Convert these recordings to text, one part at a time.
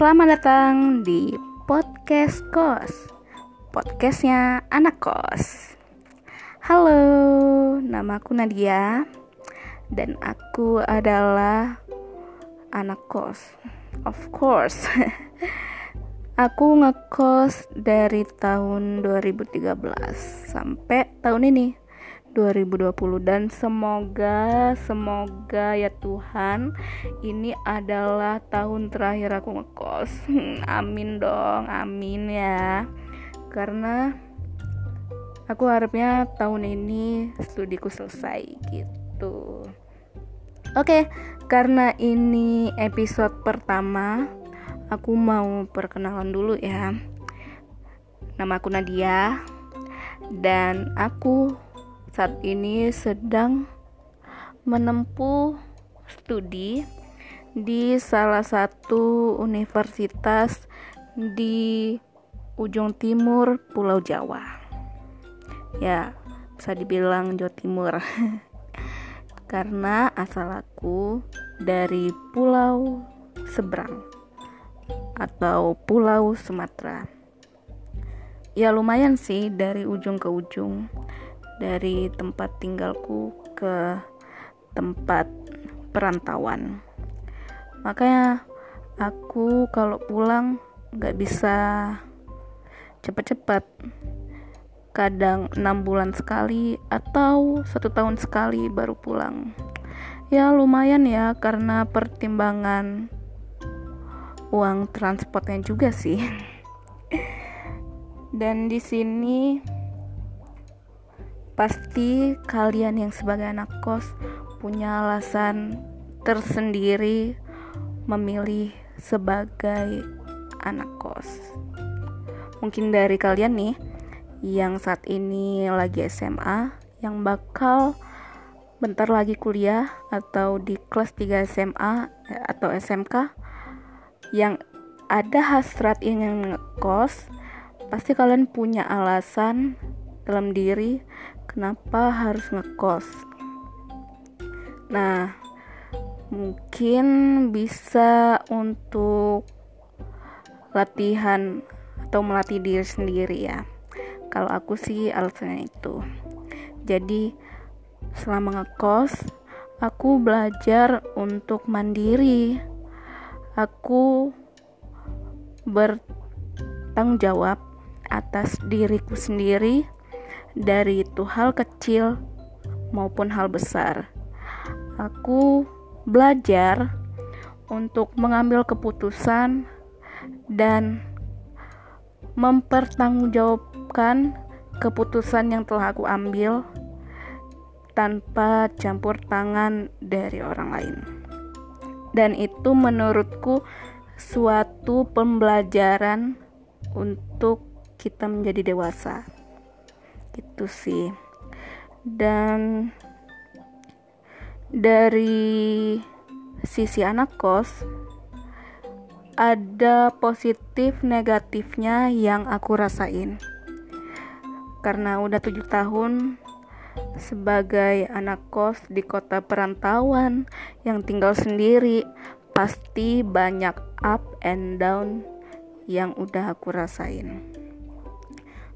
Selamat datang di Podcast Kos, podcastnya anak kos. Halo, nama aku Nadia dan aku adalah anak kos. Of course. Aku ngekos dari tahun 2013 sampai tahun ini 2020, dan semoga ya Tuhan, ini adalah tahun terakhir aku ngekos. Amin dong, amin ya. Karena aku harapnya tahun ini studiku selesai gitu. Oke, karena ini episode pertama, aku mau perkenalan dulu ya. Nama aku Nadia dan aku saat ini sedang menempuh studi di salah satu universitas di ujung timur Pulau Jawa. Ya, bisa dibilang Jawa Timur. Karena asal aku dari pulau seberang atau Pulau Sumatera. Ya lumayan sih dari ujung ke ujung. Dari tempat tinggalku ke tempat perantauan. Makanya aku kalau pulang gak bisa cepat-cepat. Kadang 6 bulan sekali atau 1 tahun sekali baru pulang. Ya lumayan ya, karena pertimbangan uang transportnya juga sih. Dan di sini pasti kalian yang sebagai anak kos punya alasan tersendiri memilih sebagai anak kos. Mungkin dari kalian nih yang saat ini lagi SMA, yang bakal bentar lagi kuliah atau di kelas 3 SMA atau SMK, yang ada hasrat ingin ngekos, pasti kalian punya alasan dalam diri kenapa harus ngekos. Nah, mungkin bisa untuk latihan atau melatih diri sendiri ya. Kalau aku sih alasannya itu. Jadi selama ngekos, aku belajar untuk mandiri. Aku bertanggung jawab atas diriku sendiri, dari itu hal kecil maupun hal besar. Aku belajar untuk mengambil keputusan dan mempertanggungjawabkan keputusan yang telah aku ambil tanpa campur tangan dari orang lain. Dan itu menurutku suatu pembelajaran untuk kita menjadi dewasa. Itu sih. Dan dari sisi anak kos, ada positif negatifnya yang aku rasain. Karena udah 7 tahun sebagai anak kos di kota perantauan yang tinggal sendiri, pasti banyak up and down yang udah aku rasain.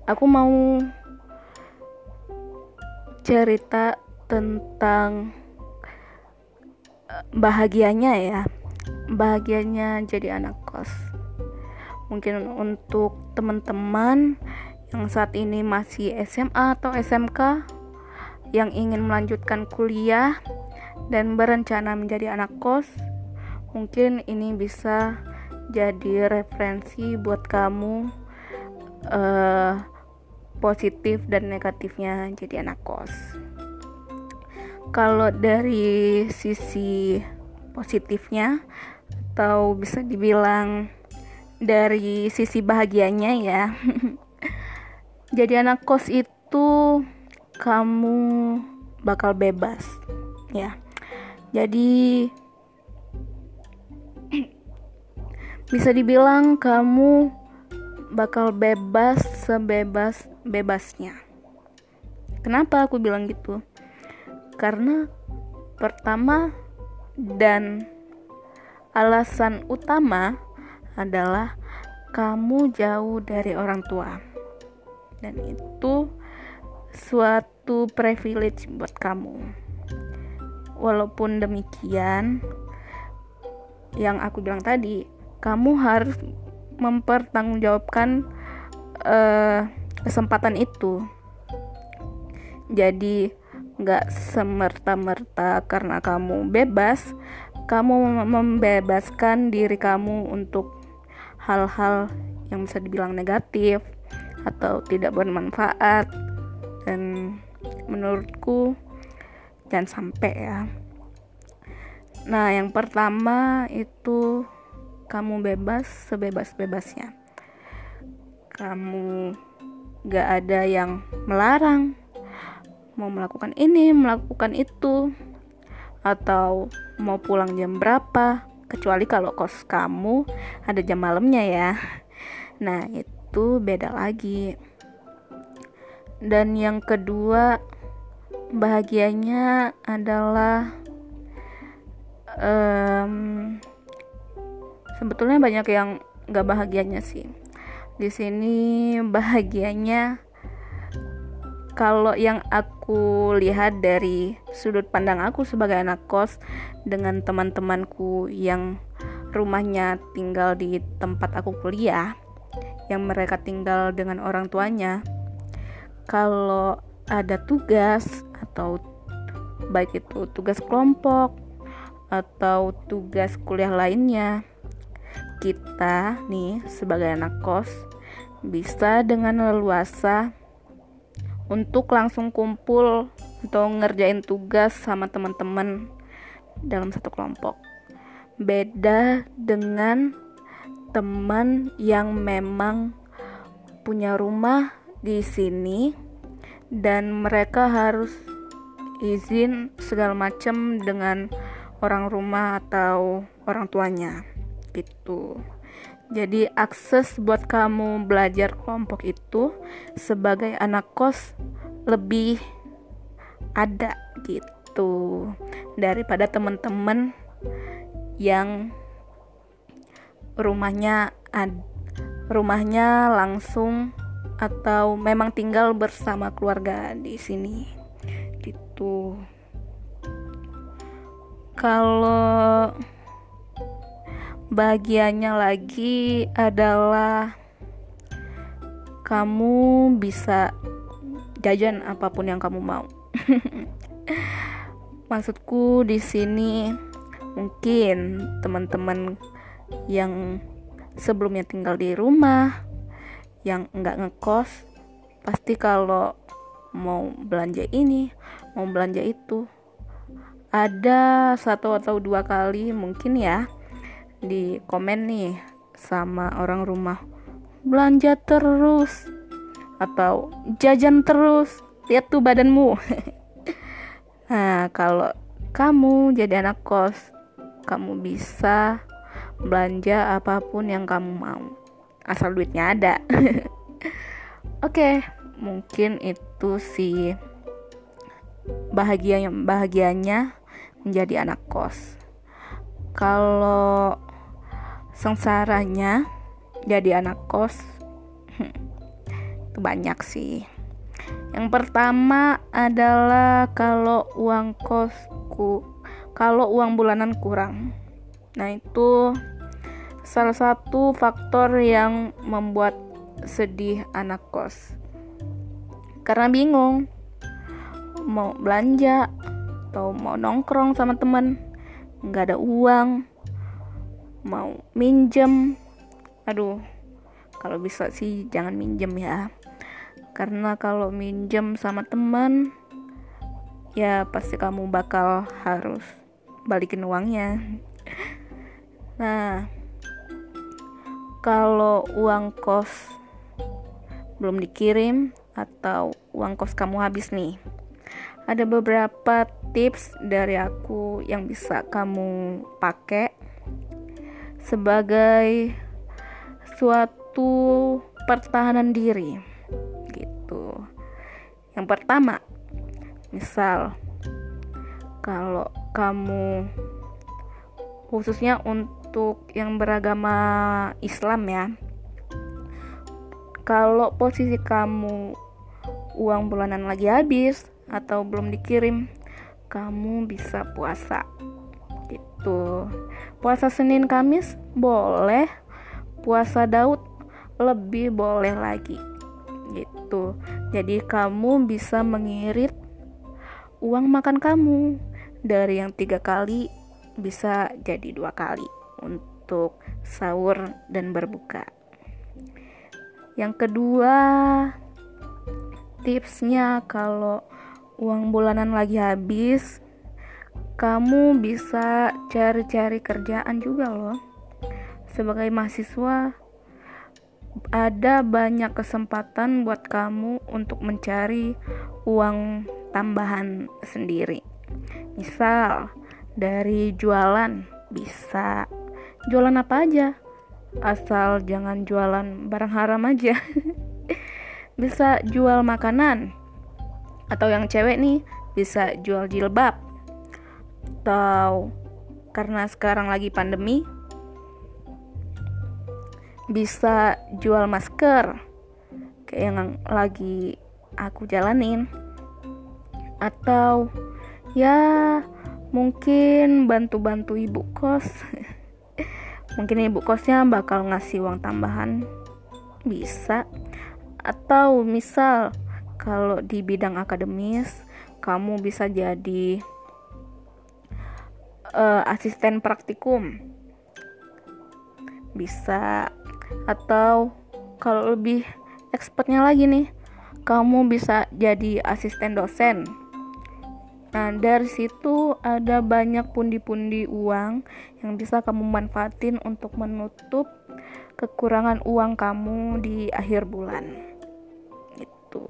Aku mau cerita tentang bahagianya jadi anak kos. Mungkin untuk teman-teman yang saat ini masih SMA atau SMK yang ingin melanjutkan kuliah dan berencana menjadi anak kos, mungkin ini bisa jadi referensi buat kamu, positif dan negatifnya jadi anak kos. Kalau dari sisi positifnya, atau bisa dibilang dari sisi bahagianya ya, jadi anak kos itu kamu bakal bebas ya. Jadi bisa dibilang kamu bakal bebas sebebas-bebasnya. Kenapa aku bilang gitu? Karena pertama dan alasan utama adalah kamu jauh dari orang tua, dan itu suatu privilege buat kamu. Walaupun demikian, yang aku bilang tadi, kamu harus mempertanggungjawabkan kesempatan itu. Jadi gak semerta-merta karena kamu bebas, kamu membebaskan diri kamu untuk hal-hal yang bisa dibilang negatif atau tidak bermanfaat. Dan menurutku jangan sampai ya. Nah, yang pertama itu kamu bebas sebebas-bebasnya. Kamu gak ada yang melarang mau melakukan ini, melakukan itu, atau mau pulang jam berapa, kecuali kalau kos kamu ada jam malamnya ya. Nah, itu beda lagi. Dan yang kedua, bahagianya adalah sebetulnya banyak yang nggak bahagianya sih. Di sini bahagianya, kalau yang aku lihat dari sudut pandang aku sebagai anak kos dengan teman-temanku yang rumahnya tinggal di tempat aku kuliah, yang mereka tinggal dengan orang tuanya, kalau ada tugas, atau baik itu tugas kelompok atau tugas kuliah lainnya, kita nih sebagai anak kos bisa dengan leluasa untuk langsung kumpul atau ngerjain tugas sama teman-teman dalam satu kelompok. Beda dengan teman yang memang punya rumah di sini dan mereka harus izin segala macam dengan orang rumah atau orang tuanya gitu. Jadi akses buat kamu belajar kelompok itu sebagai anak kos lebih ada gitu daripada teman-teman yang rumahnya langsung atau memang tinggal bersama keluarga di sini gitu. Kalau bahagianya lagi adalah kamu bisa jajan apapun yang kamu mau. Maksudku di sini mungkin teman-teman yang sebelumnya tinggal di rumah, yang nggak ngekos, pasti kalau mau belanja ini, mau belanja itu, ada satu atau dua kali mungkin ya di komen nih sama orang rumah, belanja terus atau jajan terus, lihat tuh badanmu. Nah, kalau kamu jadi anak kos, kamu bisa belanja apapun yang kamu mau asal duitnya ada. Oke, mungkin itu sih bahagianya menjadi anak kos. Kalau sengsaranya jadi anak kos itu banyak sih. Yang pertama adalah kalau uang bulanan kurang. Nah, itu salah satu faktor yang membuat sedih anak kos, karena bingung mau belanja atau mau nongkrong sama teman, nggak ada uang, mau minjem. Aduh, kalau bisa sih jangan minjem ya, karena kalau minjem sama teman ya pasti kamu bakal harus balikin uangnya. Nah, kalau uang kos belum dikirim atau uang kos kamu habis nih, ada beberapa tips dari aku yang bisa kamu pakai sebagai suatu pertahanan diri gitu. Yang pertama, misal kalau kamu khususnya untuk yang beragama Islam ya. Kalau posisi kamu uang bulanan lagi habis atau belum dikirim, kamu bisa puasa gitu. Puasa Senin Kamis boleh, puasa Daud lebih boleh lagi gitu. Jadi kamu bisa mengirit uang makan kamu dari yang 3 kali bisa jadi 2 kali untuk sahur dan berbuka. Yang kedua, tipsnya kalau uang bulanan lagi habis, kamu bisa cari-cari kerjaan juga loh. Sebagai mahasiswa, ada banyak kesempatan buat kamu untuk mencari uang tambahan sendiri. Misal dari jualan, bisa jualan apa aja, asal jangan jualan barang haram aja. Bisa jual makanan, atau yang cewek nih bisa jual jilbab, atau karena sekarang lagi pandemi bisa jual masker kayak yang lagi aku jalanin, atau ya mungkin bantu-bantu ibu kos. Mungkin ibu kosnya bakal ngasih uang tambahan, bisa. Atau misal kalau di bidang akademis, kamu bisa jadi asisten praktikum, bisa. Atau kalau lebih expertnya lagi nih, kamu bisa jadi asisten dosen. Nah, dari situ ada banyak pundi-pundi uang yang bisa kamu manfaatin untuk menutup kekurangan uang kamu di akhir bulan. Gitu.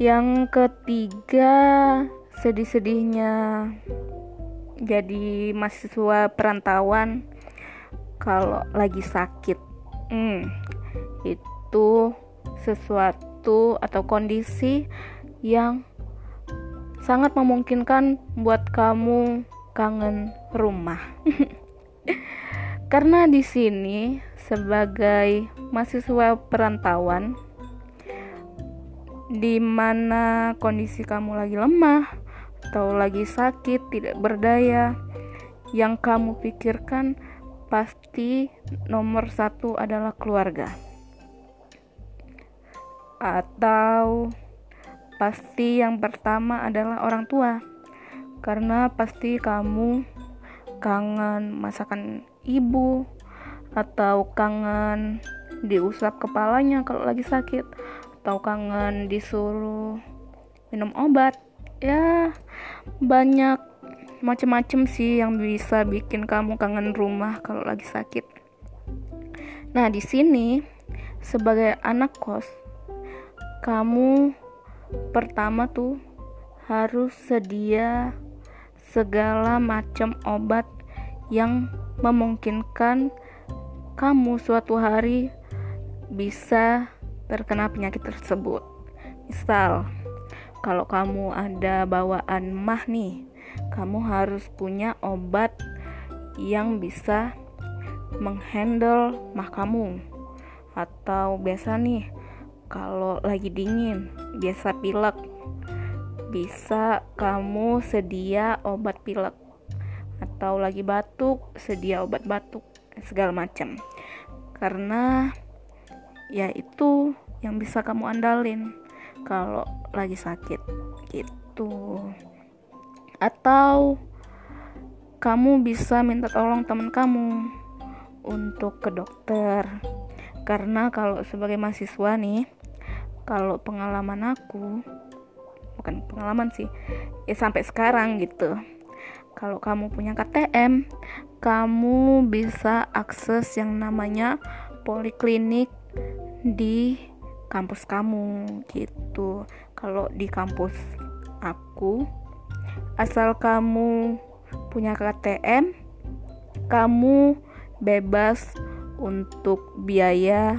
Yang ketiga, sedih-sedihnya jadi mahasiswa perantauan kalau lagi sakit. Itu sesuatu atau kondisi yang sangat memungkinkan buat kamu kangen rumah. Karena di sini sebagai mahasiswa perantauan, di mana kondisi kamu lagi lemah atau lagi sakit, tidak berdaya, yang kamu pikirkan pasti nomor 1 adalah keluarga, atau pasti yang pertama adalah orang tua, karena pasti kamu kangen masakan ibu, atau kangen diusap kepalanya kalau lagi sakit, atau kangen disuruh minum obat. Ya, banyak macam-macam sih yang bisa bikin kamu kangen rumah kalau lagi sakit. Nah, di sini sebagai anak kos, kamu pertama tuh harus sedia segala macam obat yang memungkinkan kamu suatu hari bisa terkena penyakit tersebut. Misal, kalau kamu ada bawaan mah nih, kamu harus punya obat yang bisa menghandle mah kamu. Atau biasa nih, kalau lagi dingin, biasa pilek, bisa kamu sedia obat pilek. Atau lagi batuk, sedia obat batuk, segala macam. Karena ya itu yang bisa kamu andalin kalau lagi sakit gitu. Atau kamu bisa minta tolong teman kamu untuk ke dokter. Karena kalau sebagai mahasiswa nih, kalau pengalaman aku, bukan pengalaman sih, ya sampai sekarang gitu, kalau kamu punya KTM, kamu bisa akses yang namanya poliklinik di kampus kamu gitu. Kalau di kampus aku, asal kamu punya KTM, kamu bebas untuk biaya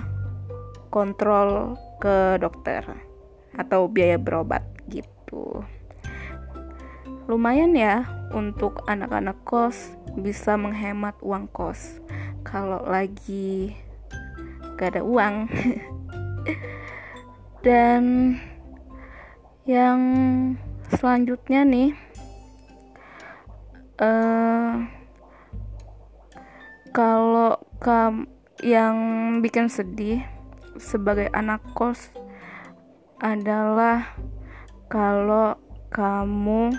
kontrol ke dokter atau biaya berobat gitu. Lumayan ya untuk anak-anak kos, bisa menghemat uang kos kalau lagi gak ada uang. Dan yang selanjutnya nih, kalau yang bikin sedih sebagai anak kos adalah kalau kamu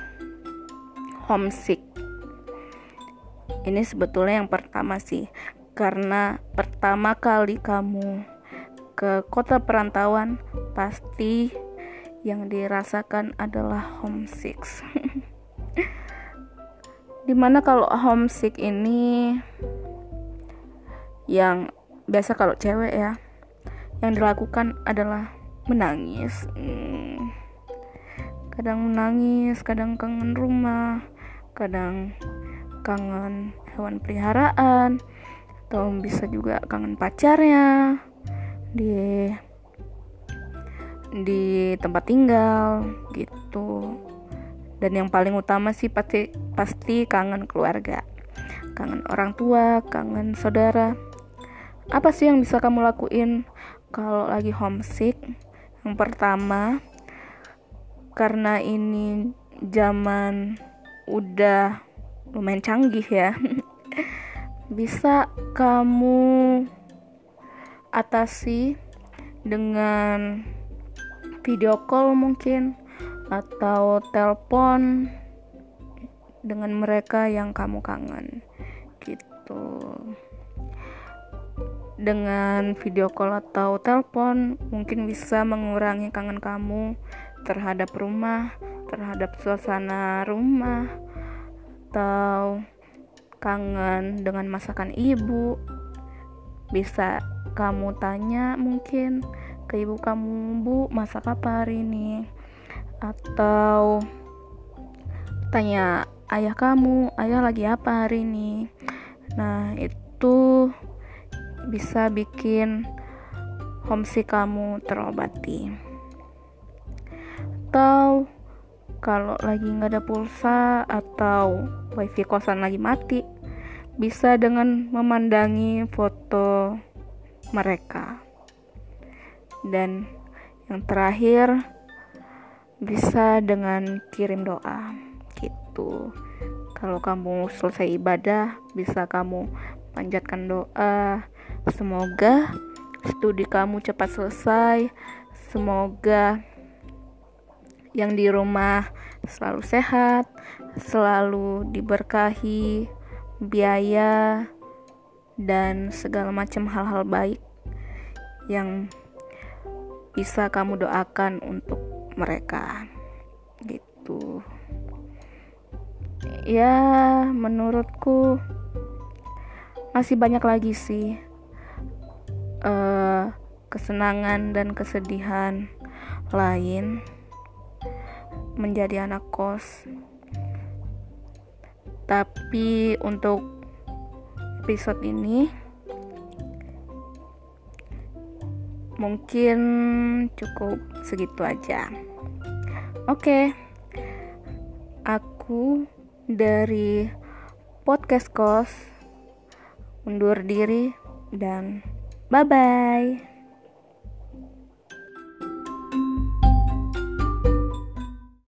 homesick. Ini sebetulnya yang pertama sih, karena pertama kali kamu ke kota perantauan pasti yang dirasakan adalah homesick. Dimana kalau homesick ini yang biasa kalau cewek ya, yang dilakukan adalah menangis. Kadang menangis, kadang kangen rumah, kadang kangen hewan peliharaan, atau bisa juga kangen pacarnya di tempat tinggal gitu. Dan yang paling utama sih pasti kangen keluarga, kangen orang tua, kangen saudara. Apa sih yang bisa kamu lakuin kalau lagi homesick? Yang pertama, karena ini zaman udah lumayan canggih ya, bisa kamu atasi dengan video call mungkin, atau telepon dengan mereka yang kamu kangen gitu. Dengan video call atau telepon mungkin bisa mengurangi kangen kamu terhadap rumah, terhadap suasana rumah, atau kangen dengan masakan ibu. Bisa kamu tanya mungkin ke ibu kamu, "Bu, masak apa hari ini?" Atau tanya ayah kamu, "Ayah lagi apa hari ini?" Nah, itu bisa bikin homesick kamu terobati. Atau kalau lagi gak ada pulsa atau wifi kosan lagi mati, bisa dengan memandangi foto mereka. Dan yang terakhir, bisa dengan kirim doa gitu. Kalau kamu selesai ibadah, bisa kamu panjatkan doa, semoga studi kamu cepat selesai, semoga yang di rumah selalu sehat, selalu diberkahi biaya dan segala macam hal-hal baik yang bisa kamu doakan untuk mereka gitu. Ya, menurutku masih banyak lagi sih kesenangan dan kesedihan lain menjadi anak kos. Tapi untuk episode ini mungkin cukup segitu aja. Oke. Aku dari podcast kos undur diri dan bye-bye.